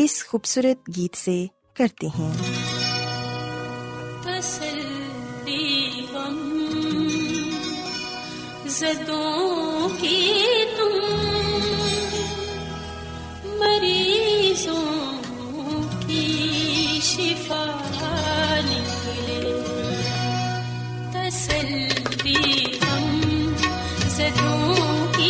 اس خوبصورت گیت سے کرتے ہیں۔ تسلی غم زدوں کی تم مریضوں کی شفا نکلے، تسلی غم زدوں کی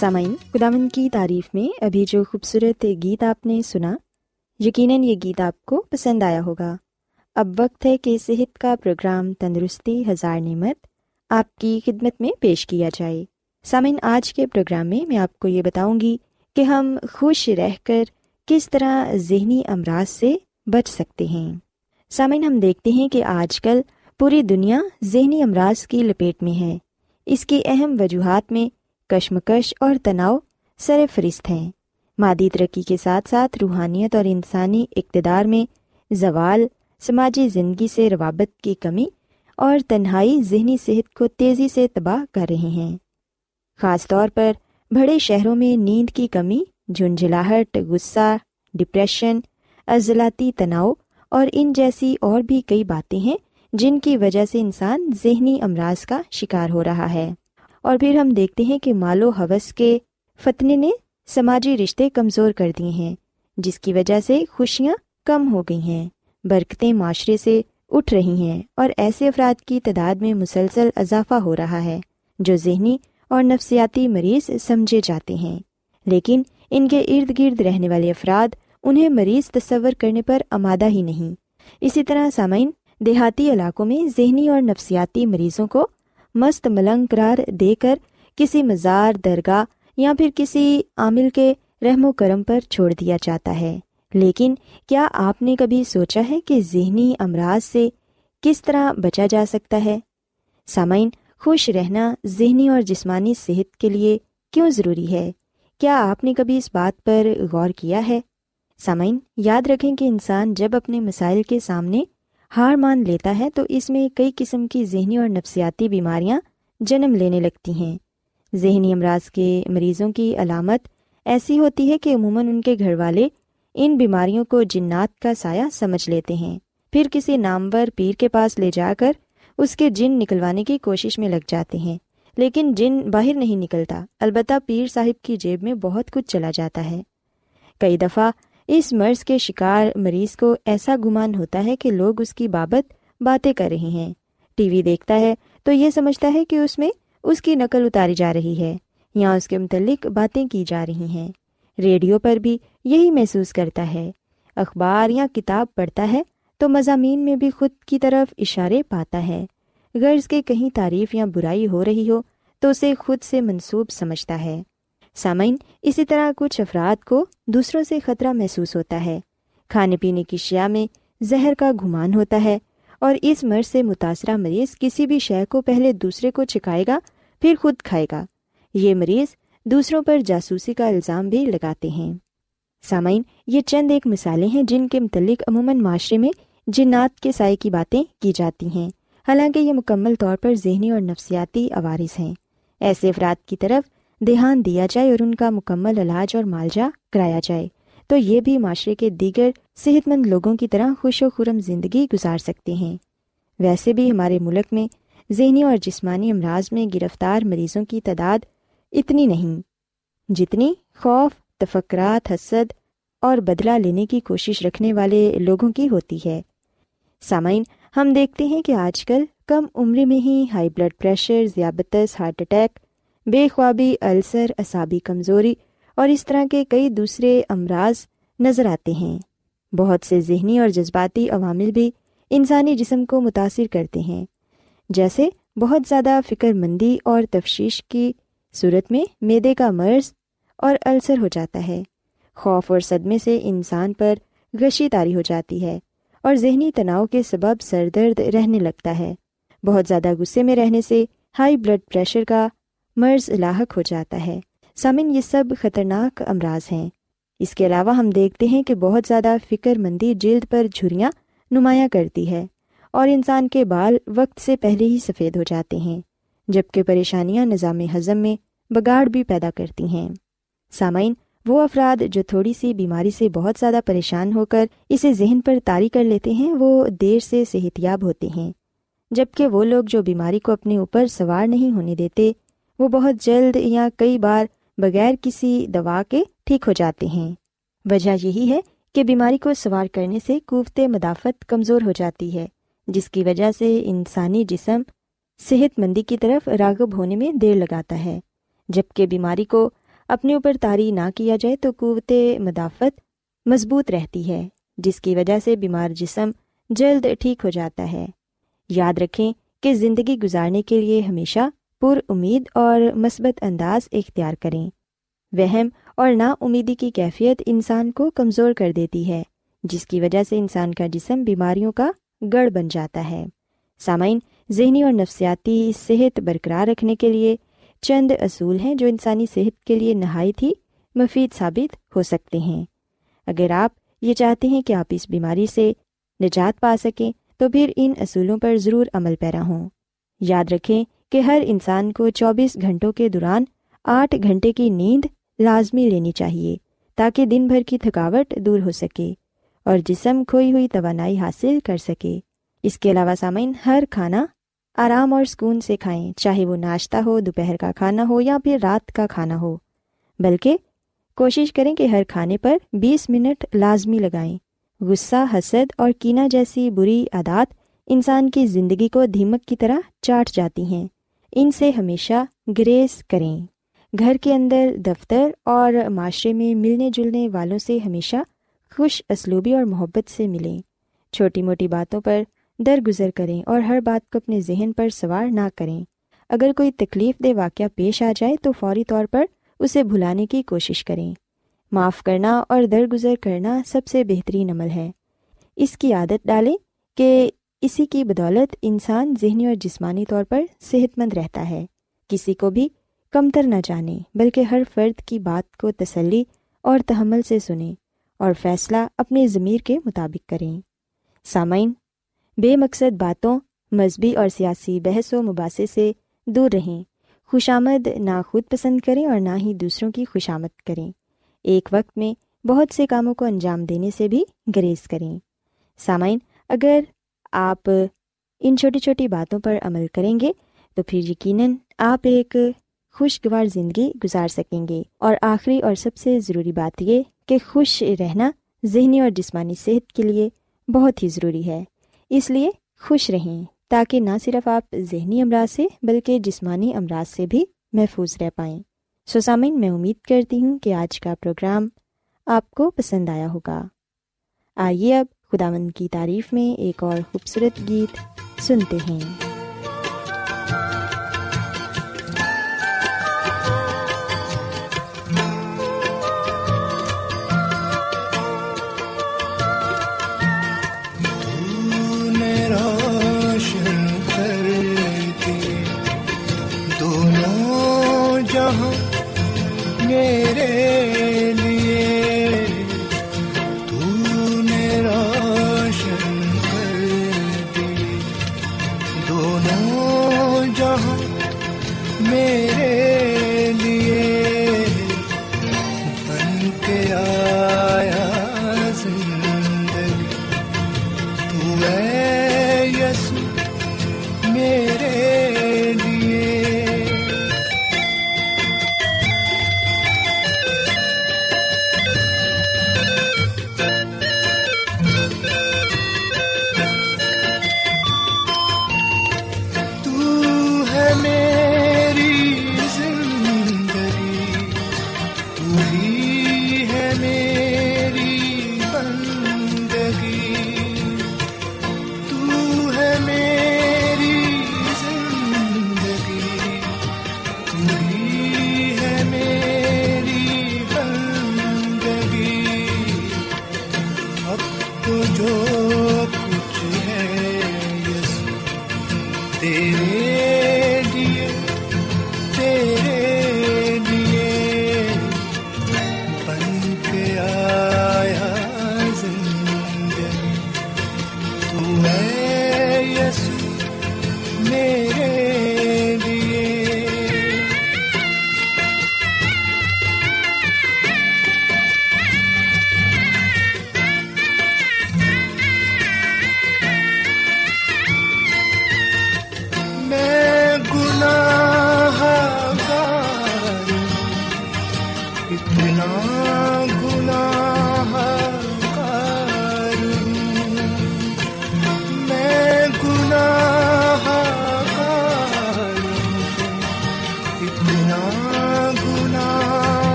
سامعین، خداوند کی تعریف میں ابھی جو خوبصورت گیت آپ نے سنا، یقیناً یہ گیت آپ کو پسند آیا ہوگا۔ اب وقت ہے کہ صحت کا پروگرام تندرستی ہزار نعمت آپ کی خدمت میں پیش کیا جائے۔ سامعین، آج کے پروگرام میں آپ کو یہ بتاؤں گی کہ ہم خوش رہ کر کس طرح ذہنی امراض سے بچ سکتے ہیں۔ سامعین، ہم دیکھتے ہیں کہ آج کل پوری دنیا ذہنی امراض کی لپیٹ میں ہے۔ اس کی اہم وجوہات میں کشمکش اور تناؤ سر فہرست ہیں۔ مادی ترقی کے ساتھ ساتھ روحانیت اور انسانی اقتدار میں زوال، سماجی زندگی سے روابط کی کمی اور تنہائی ذہنی صحت کو تیزی سے تباہ کر رہے ہیں۔ خاص طور پر بڑے شہروں میں نیند کی کمی، جھنجھلاہٹ، غصہ، ڈپریشن، عضلاتی تناؤ اور ان جیسی اور بھی کئی باتیں ہیں جن کی وجہ سے انسان ذہنی امراض کا شکار ہو رہا ہے۔ اور پھر ہم دیکھتے ہیں کہ مال و ہوس کے فتنے نے سماجی رشتے کمزور کر دیے ہیں، جس کی وجہ سے خوشیاں کم ہو گئی ہیں، برکتیں معاشرے سے اٹھ رہی ہیں اور ایسے افراد کی تعداد میں مسلسل اضافہ ہو رہا ہے جو ذہنی اور نفسیاتی مریض سمجھے جاتے ہیں، لیکن ان کے ارد گرد رہنے والے افراد انہیں مریض تصور کرنے پر آمادہ ہی نہیں۔ اسی طرح سامعین، دیہاتی علاقوں میں ذہنی اور نفسیاتی مریضوں کو مست ملنگ قرار دے کر کسی مزار، درگاہ یا پھر کسی عامل کے رحم و کرم پر چھوڑ دیا جاتا ہے۔ لیکن کیا آپ نے کبھی سوچا ہے کہ ذہنی امراض سے کس طرح بچا جا سکتا ہے؟ سامعین، خوش رہنا ذہنی اور جسمانی صحت کے لیے کیوں ضروری ہے؟ کیا آپ نے کبھی اس بات پر غور کیا ہے؟ سامعین، یاد رکھیں کہ انسان جب اپنے مسائل کے سامنے ہار مان لیتا ہے تو اس میں کئی قسم کی ذہنی اور نفسیاتی بیماریاں جنم لینے لگتی ہیں۔ ذہنی امراض کے مریضوں کی علامت ایسی ہوتی ہے کہ عموماً ان کے گھر والے ان بیماریوں کو جنات کا سایہ سمجھ لیتے ہیں، پھر کسی نامور پیر کے پاس لے جا کر اس کے جن نکلوانے کی کوشش میں لگ جاتے ہیں، لیکن جن باہر نہیں نکلتا، البتہ پیر صاحب کی جیب میں بہت کچھ چلا جاتا ہے۔ کئی دفعہ اس مرض کے شکار مریض کو ایسا گمان ہوتا ہے کہ لوگ اس کی بابت باتیں کر رہے ہیں۔ ٹی وی دیکھتا ہے تو یہ سمجھتا ہے کہ اس میں اس کی نقل اتاری جا رہی ہے یا اس کے متعلق باتیں کی جا رہی ہیں۔ ریڈیو پر بھی یہی محسوس کرتا ہے۔ اخبار یا کتاب پڑھتا ہے تو مضامین میں بھی خود کی طرف اشارے پاتا ہے۔ غرض کے کہیں تعریف یا برائی ہو رہی ہو تو اسے خود سے منسوب سمجھتا ہے۔ سامعین، اسی طرح کچھ افراد کو دوسروں سے خطرہ محسوس ہوتا ہے، کھانے پینے کی اشیاء میں زہر کا گمان ہوتا ہے، اور اس مرض سے متاثرہ مریض کسی بھی شے کو پہلے دوسرے کو چکھائے گا، پھر خود کھائے گا۔ یہ مریض دوسروں پر جاسوسی کا الزام بھی لگاتے ہیں۔ سامعین، یہ چند ایک مثالیں ہیں جن کے متعلق عموماً معاشرے میں جنات کے سائے کی باتیں کی جاتی ہیں، حالانکہ یہ مکمل طور پر ذہنی اور نفسیاتی عوارض ہیں۔ ایسے افراد کی طرف دھیان دیا جائے اور ان کا مکمل علاج اور معالجہ کرایا جائے تو یہ بھی معاشرے کے دیگر صحت مند لوگوں کی طرح خوش و خرم زندگی گزار سکتے ہیں۔ ویسے بھی ہمارے ملک میں ذہنی اور جسمانی امراض میں گرفتار مریضوں کی تعداد اتنی نہیں جتنی خوف، تفکرات، حسد اور بدلہ لینے کی کوشش رکھنے والے لوگوں کی ہوتی ہے۔ سامعین، ہم دیکھتے ہیں کہ آج کل کم عمر میں ہی ہائی بلڈ پریشر، ذیابیطس، ہارٹ اٹیک، بے خوابی، السر، اعصابی کمزوری اور اس طرح کے کئی دوسرے امراض نظر آتے ہیں۔ بہت سے ذہنی اور جذباتی عوامل بھی انسانی جسم کو متاثر کرتے ہیں، جیسے بہت زیادہ فکر مندی اور تفشیش کی صورت میں معدے کا مرض اور السر ہو جاتا ہے۔ خوف اور صدمے سے انسان پر غشی طاری ہو جاتی ہے اور ذہنی تناؤ کے سبب سر درد رہنے لگتا ہے۔ بہت زیادہ غصے میں رہنے سے ہائی بلڈ پریشر کا مرض لاحق ہو جاتا ہے۔ سامعین، یہ سب خطرناک امراض ہیں۔ اس کے علاوہ ہم دیکھتے ہیں کہ بہت زیادہ فکر مندی جلد پر جھریاں نمایاں کرتی ہے اور انسان کے بال وقت سے پہلے ہی سفید ہو جاتے ہیں، جبکہ پریشانیاں نظام ہضم میں بگاڑ بھی پیدا کرتی ہیں۔ سامعین، وہ افراد جو تھوڑی سی بیماری سے بہت زیادہ پریشان ہو کر اسے ذہن پر طاری کر لیتے ہیں، وہ دیر سے صحت یاب ہوتے ہیں، جبکہ وہ لوگ جو بیماری کو اپنے اوپر سوار نہیں ہونے دیتے، وہ بہت جلد یا کئی بار بغیر کسی دوا کے ٹھیک ہو جاتے ہیں۔ وجہ یہی ہے کہ بیماری کو سوار کرنے سے قوت مدافعت کمزور ہو جاتی ہے، جس کی وجہ سے انسانی جسم صحت مندی کی طرف راغب ہونے میں دیر لگاتا ہے، جبکہ بیماری کو اپنے اوپر طاری نہ کیا جائے تو قوت مدافعت مضبوط رہتی ہے، جس کی وجہ سے بیمار جسم جلد ٹھیک ہو جاتا ہے۔ یاد رکھیں کہ زندگی گزارنے کے لیے ہمیشہ پر امید اور مثبت انداز اختیار کریں۔ وہم اور نا امیدی کی کیفیت انسان کو کمزور کر دیتی ہے، جس کی وجہ سے انسان کا جسم بیماریوں کا گڑھ بن جاتا ہے۔ سامعین، ذہنی اور نفسیاتی صحت برقرار رکھنے کے لیے چند اصول ہیں جو انسانی صحت کے لیے نہایت ہی مفید ثابت ہو سکتے ہیں۔ اگر آپ یہ چاہتے ہیں کہ آپ اس بیماری سے نجات پا سکیں تو پھر ان اصولوں پر ضرور عمل پیرا ہوں۔ یاد رکھیں کہ ہر انسان کو 24 گھنٹوں کے دوران 8 گھنٹے کی نیند لازمی لینی چاہیے تاکہ دن بھر کی تھکاوٹ دور ہو سکے اور جسم کھوئی ہوئی توانائی حاصل کر سکے۔ اس کے علاوہ سامعین، ہر کھانا آرام اور سکون سے کھائیں، چاہے وہ ناشتہ ہو، دوپہر کا کھانا ہو یا پھر رات کا کھانا ہو، بلکہ کوشش کریں کہ ہر کھانے پر 20 منٹ لازمی لگائیں۔ غصہ، حسد اور کینہ جیسی بری عادات انسان کی زندگی کو دھمک کی طرح چاٹ جاتی ہیں، ان سے ہمیشہ گریز کریں۔ گھر کے اندر، دفتر اور معاشرے میں ملنے جلنے والوں سے ہمیشہ خوش اسلوبی اور محبت سے ملیں۔ چھوٹی موٹی باتوں پر درگزر کریں اور ہر بات کو اپنے ذہن پر سوار نہ کریں۔ اگر کوئی تکلیف دہ واقعہ پیش آ جائے تو فوری طور پر اسے بھلانے کی کوشش کریں۔ معاف کرنا اور درگزر کرنا سب سے بہترین عمل ہے۔ اس کی عادت ڈالیں کہ اسی کی بدولت انسان ذہنی اور جسمانی طور پر صحت مند رہتا ہے۔ کسی کو بھی کمتر نہ جانیں بلکہ ہر فرد کی بات کو تسلی اور تحمل سے سنیں اور فیصلہ اپنے ضمیر کے مطابق کریں۔ سامعین، بے مقصد باتوں، مذہبی اور سیاسی بحث و مباحثے سے دور رہیں۔ خوشامد نہ خود پسند کریں اور نہ ہی دوسروں کی خوشامد کریں۔ ایک وقت میں بہت سے کاموں کو انجام دینے سے بھی گریز کریں۔ سامعین، اگر آپ ان چھوٹی چھوٹی باتوں پر عمل کریں گے تو پھر یقیناً آپ ایک خوشگوار زندگی گزار سکیں گے۔ اور آخری اور سب سے ضروری بات یہ کہ خوش رہنا ذہنی اور جسمانی صحت کے لیے بہت ہی ضروری ہے، اس لیے خوش رہیں تاکہ نہ صرف آپ ذہنی امراض سے بلکہ جسمانی امراض سے بھی محفوظ رہ پائیں۔ سامعین، میں امید کرتی ہوں کہ آج کا پروگرام آپ کو پسند آیا ہوگا۔ آئیے اب خداوند کی تعریف میں ایک اور خوبصورت گیت سنتے ہیں۔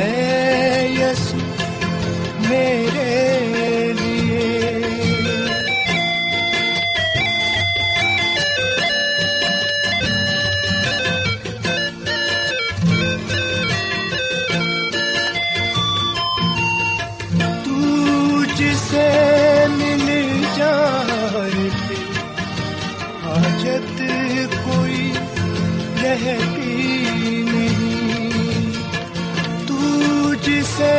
ہے یسوع میرے لیے. تو جسے مل جائے حاجت کوئی رہتی نہیں، تو جسے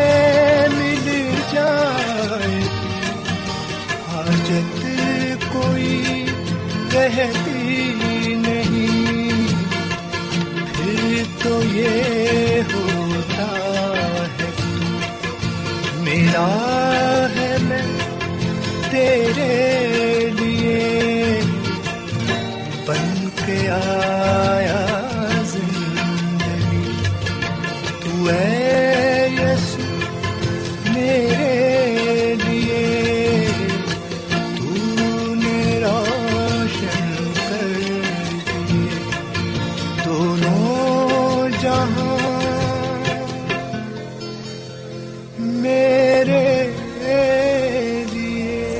مل جائے حاجت کوئی رہتی نہیں. پھر تو یہ ہوتا ہے میرا ہے میں تیرے لیے بن کے آیا زندگی. تو اے یسوع میرے لیے، تو نے روشن کر دیے دونوں جہاں میرے لیے.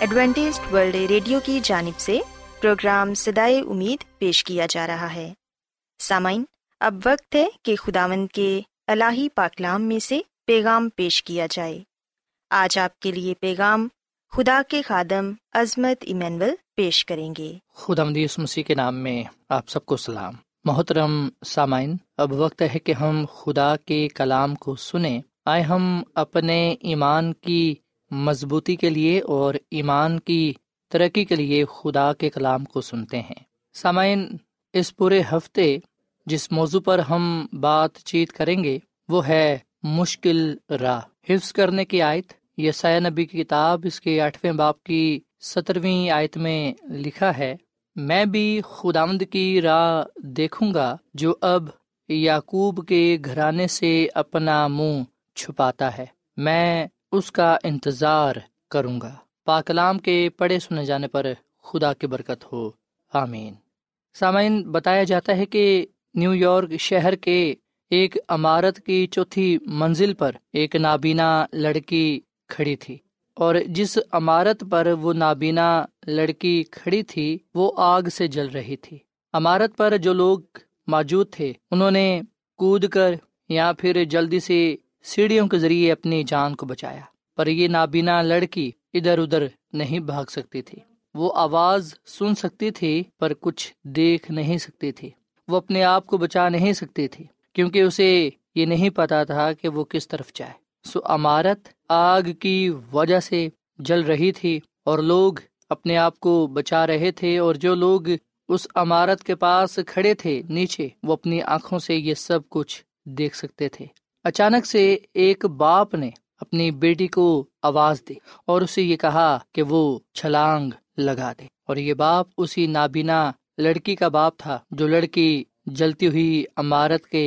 ایڈوینٹسٹ ورلڈ ریڈیو کی جانب سے پروگرام صدائے امید پیش کیا جا رہا ہے. سامعین، اب وقت ہے کہ خداوند کے الہی پاکلام میں سے پیغام پیش کیا جائے. آج آپ کے لیے پیغام خدا کے خادم عظمت ایمینول پیش کریں گے. خداوند یسوع مسیح کے نام میں آپ سب کو سلام. محترم سامعین، اب وقت ہے کہ ہم خدا کے کلام کو سنیں. آئے ہم اپنے ایمان کی مضبوطی کے لیے اور ایمان کی ترقی کے لیے خدا کے کلام کو سنتے ہیں. سامعین، اس پورے ہفتے جس موضوع پر ہم بات چیت کریں گے وہ ہے مشکل راہ. حفظ کرنے کی آیت یسعیاہ نبی کی کتاب اس کے 8 باب کی 17 آیت میں لکھا ہے، میں بھی خداوند کی راہ دیکھوں گا جو اب یعقوب کے گھرانے سے اپنا منہ چھپاتا ہے، میں اس کا انتظار کروں گا. پاکلام کے پڑھے سنے جانے پر خدا کی برکت ہو، آمین. سامعین، بتایا جاتا ہے کہ نیو یارک شہر کے ایک عمارت کی 4 منزل پر ایک نابینا لڑکی کھڑی تھی، اور جس عمارت پر وہ نابینا لڑکی کھڑی تھی وہ آگ سے جل رہی تھی. عمارت پر جو لوگ موجود تھے انہوں نے کود کر یا پھر جلدی سے سیڑھیوں کے ذریعے اپنی جان کو بچایا، پر یہ نابینا لڑکی ادھر ادھر نہیں بھاگ سکتی تھی. وہ آواز سن سکتی تھی پر کچھ دیکھ نہیں سکتی تھی. وہ اپنے آپ کو بچا نہیں سکتی تھی کیونکہ اسے یہ نہیں پتا تھا کہ وہ کس طرف جائے. سو عمارت آگ کی وجہ سے جل رہی تھی اور لوگ اپنے آپ کو بچا رہے تھے، اور جو لوگ اس عمارت کے پاس کھڑے تھے نیچے، وہ اپنی آنکھوں سے یہ سب کچھ دیکھ سکتے تھے. اچانک سے ایک باپ نے اپنی بیٹی کو آواز دی اور اسے یہ کہا کہ وہ چھلانگ لگا دے، اور یہ باپ اسی نابینا لڑکی کا باپ تھا جو لڑکی جلتی ہوئی عمارت کے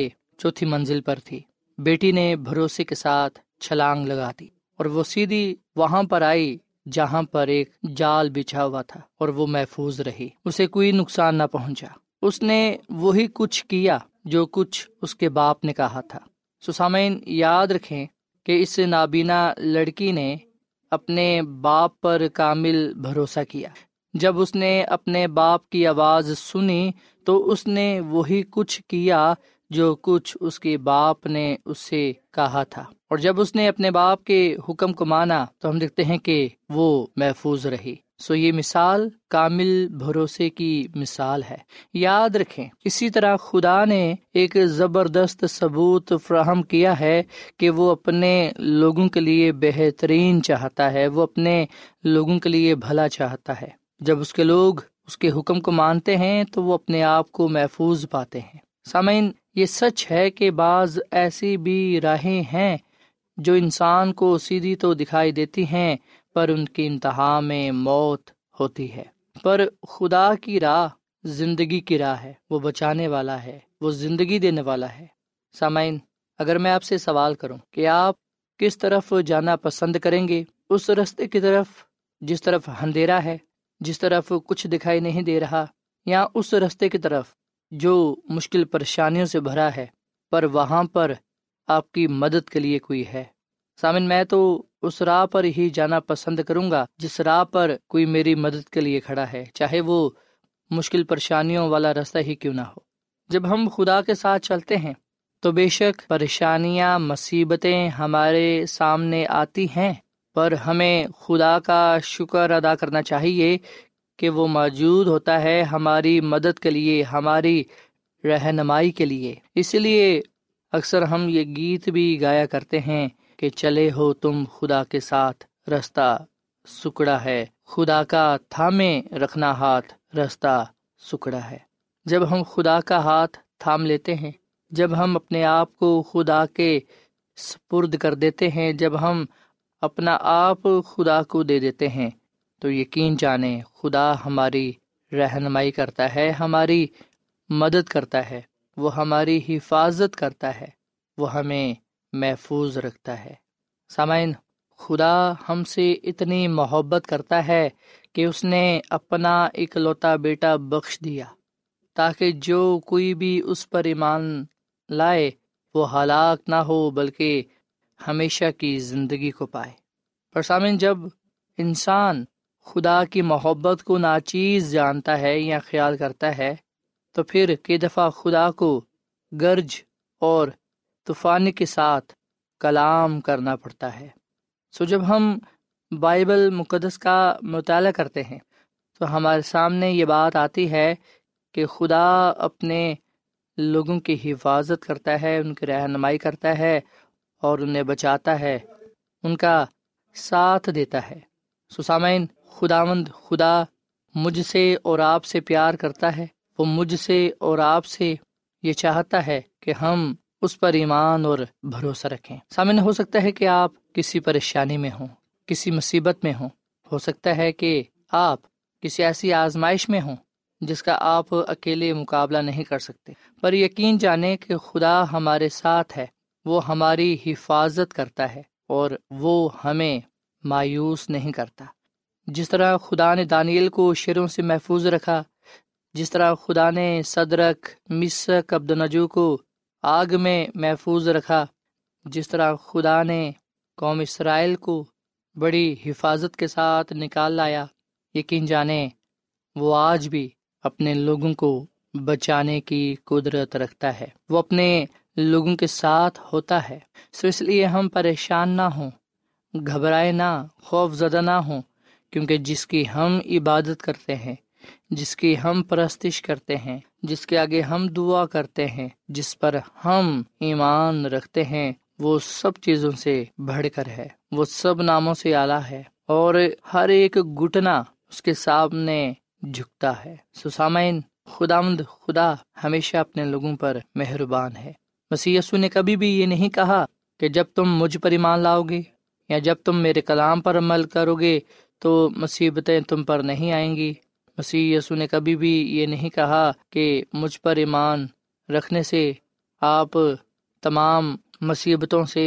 4 منزل پر تھی. بیٹی نے بھروسے کے ساتھ چھلانگ لگا دی اور وہ سیدھی وہاں پر آئی جہاں پر ایک جال بچھا ہوا تھا، اور وہ محفوظ رہی، اسے کوئی نقصان نہ پہنچا. اس نے وہی کچھ کیا جو کچھ اس کے باپ نے کہا تھا. سامعین، یاد رکھیں کہ اس نابینا لڑکی نے اپنے باپ پر کامل بھروسہ کیا. جب اس نے اپنے باپ کی آواز سنی تو اس نے وہی کچھ کیا جو کچھ اس کے باپ نے اس سے کہا تھا، اور جب اس نے اپنے باپ کے حکم کو مانا تو ہم دیکھتے ہیں کہ وہ محفوظ رہی۔ سو یہ مثال کامل بھروسے کی مثال ہے۔ یاد رکھیں، اسی طرح خدا نے ایک زبردست ثبوت فراہم کیا ہے کہ وہ اپنے لوگوں کے لیے بہترین چاہتا ہے، وہ اپنے لوگوں کے لیے بھلا چاہتا ہے۔ جب اس کے لوگ اس کے حکم کو مانتے ہیں تو وہ اپنے آپ کو محفوظ پاتے ہیں۔ سامعین، یہ سچ ہے کہ بعض ایسی بھی راہیں ہیں جو انسان کو سیدھی تو دکھائی دیتی ہیں پر ان کی انتہا میں موت ہوتی ہے، پر خدا کی راہ زندگی کی راہ ہے، وہ بچانے والا ہے، وہ زندگی دینے والا ہے۔ سامعین، اگر میں آپ سے سوال کروں کہ آپ کس طرف جانا پسند کریں گے؟ اس رستے کی طرف جس طرف اندھیرا ہے، جس طرف کچھ دکھائی نہیں دے رہا، یا اس رستے کی طرف جو مشکل پریشانیوں سے بھرا ہے پر وہاں پر آپ کی مدد کے لیے کوئی ہے؟ سامن، میں تو اس راہ پر ہی جانا پسند کروں گا جس راہ پر کوئی میری مدد کے لیے کھڑا ہے، چاہے وہ مشکل پریشانیوں والا راستہ ہی کیوں نہ ہو۔ جب ہم خدا کے ساتھ چلتے ہیں تو بے شک پریشانیاں، مصیبتیں ہمارے سامنے آتی ہیں، پر ہمیں خدا کا شکر ادا کرنا چاہیے کہ وہ موجود ہوتا ہے ہماری مدد کے لیے، ہماری رہنمائی کے لیے۔ اس لیے اکثر ہم یہ گیت بھی گایا کرتے ہیں کہ چلے ہو تم خدا کے ساتھ، رستہ سکڑا ہے، خدا کا تھامے رکھنا ہاتھ، رستہ سکڑا ہے۔ جب ہم خدا کا ہاتھ تھام لیتے ہیں، جب ہم اپنے آپ کو خدا کے سپرد کر دیتے ہیں، جب ہم اپنا آپ خدا کو دے دیتے ہیں، تو یقین جانیں خدا ہماری رہنمائی کرتا ہے، ہماری مدد کرتا ہے، وہ ہماری حفاظت کرتا ہے، وہ ہمیں محفوظ رکھتا ہے۔ سامعین، خدا ہم سے اتنی محبت کرتا ہے کہ اس نے اپنا اکلوتا بیٹا بخش دیا تاکہ جو کوئی بھی اس پر ایمان لائے وہ ہلاک نہ ہو بلکہ ہمیشہ کی زندگی کو پائے۔ پر سامعین، جب انسان خدا کی محبت کو ناچیز جانتا ہے یا خیال کرتا ہے تو پھر کئی دفعہ خدا کو گرج اور طوفان کے ساتھ کلام کرنا پڑتا ہے۔ سو جب ہم بائبل مقدس کا مطالعہ کرتے ہیں تو ہمارے سامنے یہ بات آتی ہے کہ خدا اپنے لوگوں کی حفاظت کرتا ہے، ان کی رہنمائی کرتا ہے اور انہیں بچاتا ہے، ان کا ساتھ دیتا ہے۔ سو سامعین، خداوند خدا مجھ سے اور آپ سے پیار کرتا ہے، وہ مجھ سے اور آپ سے یہ چاہتا ہے کہ ہم اس پر ایمان اور بھروسہ رکھیں۔ سامعین، ہو سکتا ہے کہ آپ کسی پریشانی میں ہوں، کسی مصیبت میں ہوں، ہو سکتا ہے کہ آپ کسی ایسی آزمائش میں ہوں جس کا آپ اکیلے مقابلہ نہیں کر سکتے، پر یقین جانیں کہ خدا ہمارے ساتھ ہے، وہ ہماری حفاظت کرتا ہے اور وہ ہمیں مایوس نہیں کرتا۔ جس طرح خدا نے دانیل کو شروں سے محفوظ رکھا، جس طرح خدا نے صدرک، مشک، عبدنجو کو آگ میں محفوظ رکھا، جس طرح خدا نے قوم اسرائیل کو بڑی حفاظت کے ساتھ نکال لایا، یقین جانیں وہ آج بھی اپنے لوگوں کو بچانے کی قدرت رکھتا ہے، وہ اپنے لوگوں کے ساتھ ہوتا ہے۔ سو اس لیے ہم پریشان نہ ہوں، گھبرائے نہ، خوف زدہ نہ ہوں، کیونکہ جس کی ہم عبادت کرتے ہیں، جس کی ہم پرستش کرتے ہیں، جس کے آگے ہم دعا کرتے ہیں، جس پر ہم ایمان رکھتے ہیں، وہ سب چیزوں سے بڑھ کر ہے، وہ سب ناموں سے اعلیٰ ہے اور ہر ایک گھٹنا اس کے سامنے جھکتا ہے۔ سو سامعین، خداوند خدا ہمیشہ اپنے لوگوں پر مہربان ہے۔ مسیح یسوع نے کبھی بھی یہ نہیں کہا کہ جب تم مجھ پر ایمان لاؤ گے یا جب تم میرے کلام پر عمل کرو گے تو مصیبتیں تم پر نہیں آئیں گی۔ مسیح یسوع نے کبھی بھی یہ نہیں کہا کہ مجھ پر ایمان رکھنے سے آپ تمام مصیبتوں سے،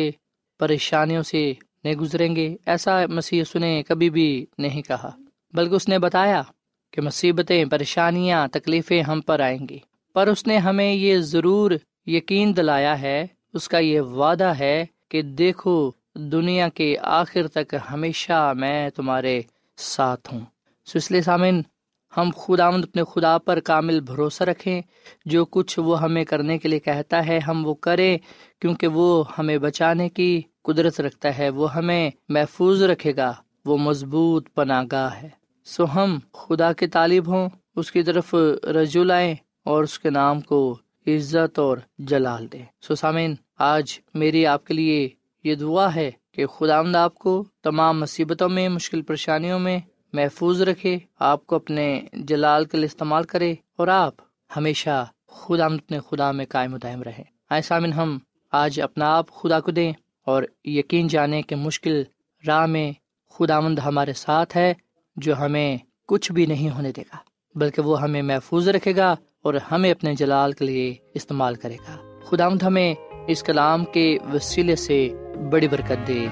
پریشانیوں سے نہیں گزریں گے، ایسا مسیح یسوع نے کبھی بھی نہیں کہا، بلکہ اس نے بتایا کہ مصیبتیں، پریشانیاں، تکلیفیں ہم پر آئیں گی، پر اس نے ہمیں یہ ضرور یقین دلایا ہے، اس کا یہ وعدہ ہے کہ دیکھو دنیا کے آخر تک ہمیشہ میں تمہارے ساتھ ہوں۔ سو اس لیے سامن، ہم خداوند اپنے خدا پر کامل بھروسہ رکھیں، جو کچھ وہ ہمیں کرنے کے لیے کہتا ہے ہم وہ کریں، کیونکہ وہ ہمیں بچانے کی قدرت رکھتا ہے، وہ ہمیں محفوظ رکھے گا، وہ مضبوط پناہ گاہ ہے۔ سو ہم خدا کے طالب ہوں، اس کی طرف رجوع لائیں اور اس کے نام کو عزت اور جلال دیں۔ سو سامعین، آج میری آپ کے لیے یہ دعا ہے کہ خداوند آپ کو تمام مصیبتوں میں، مشکل پریشانیوں میں محفوظ رکھے، آپ کو اپنے جلال کے لیے استعمال کرے اور آپ ہمیشہ خداوند اپنے خدا میں قائم و دائم رہیں۔ آئے سامن، ہم آج اپنا آپ خدا کو دیں اور یقین جانیں کہ مشکل راہ میں خداوند ہمارے ساتھ ہے، جو ہمیں کچھ بھی نہیں ہونے دے گا، بلکہ وہ ہمیں محفوظ رکھے گا اور ہمیں اپنے جلال کے لیے استعمال کرے گا۔ خداوند ہمیں اس کلام کے وسیلے سے بڑی برکت دے،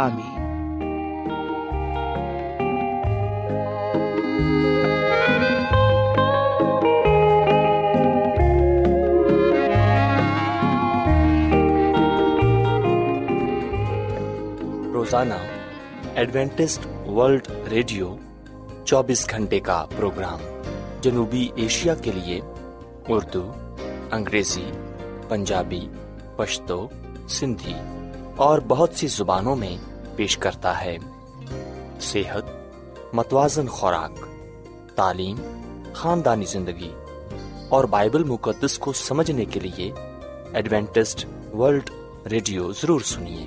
آمین۔ روزانہ ایڈوینٹسٹ ورلڈ ریڈیو 24 گھنٹے کا پروگرام جنوبی ایشیا کے لیے اردو، انگریزی، پنجابی، پشتو، سندھی اور بہت سی زبانوں میں پیش کرتا ہے۔ صحت، متوازن خوراک، تعلیم، خاندانی زندگی اور بائبل مقدس کو سمجھنے کے لیے ایڈوینٹسٹ ورلڈ ریڈیو ضرور سنیے۔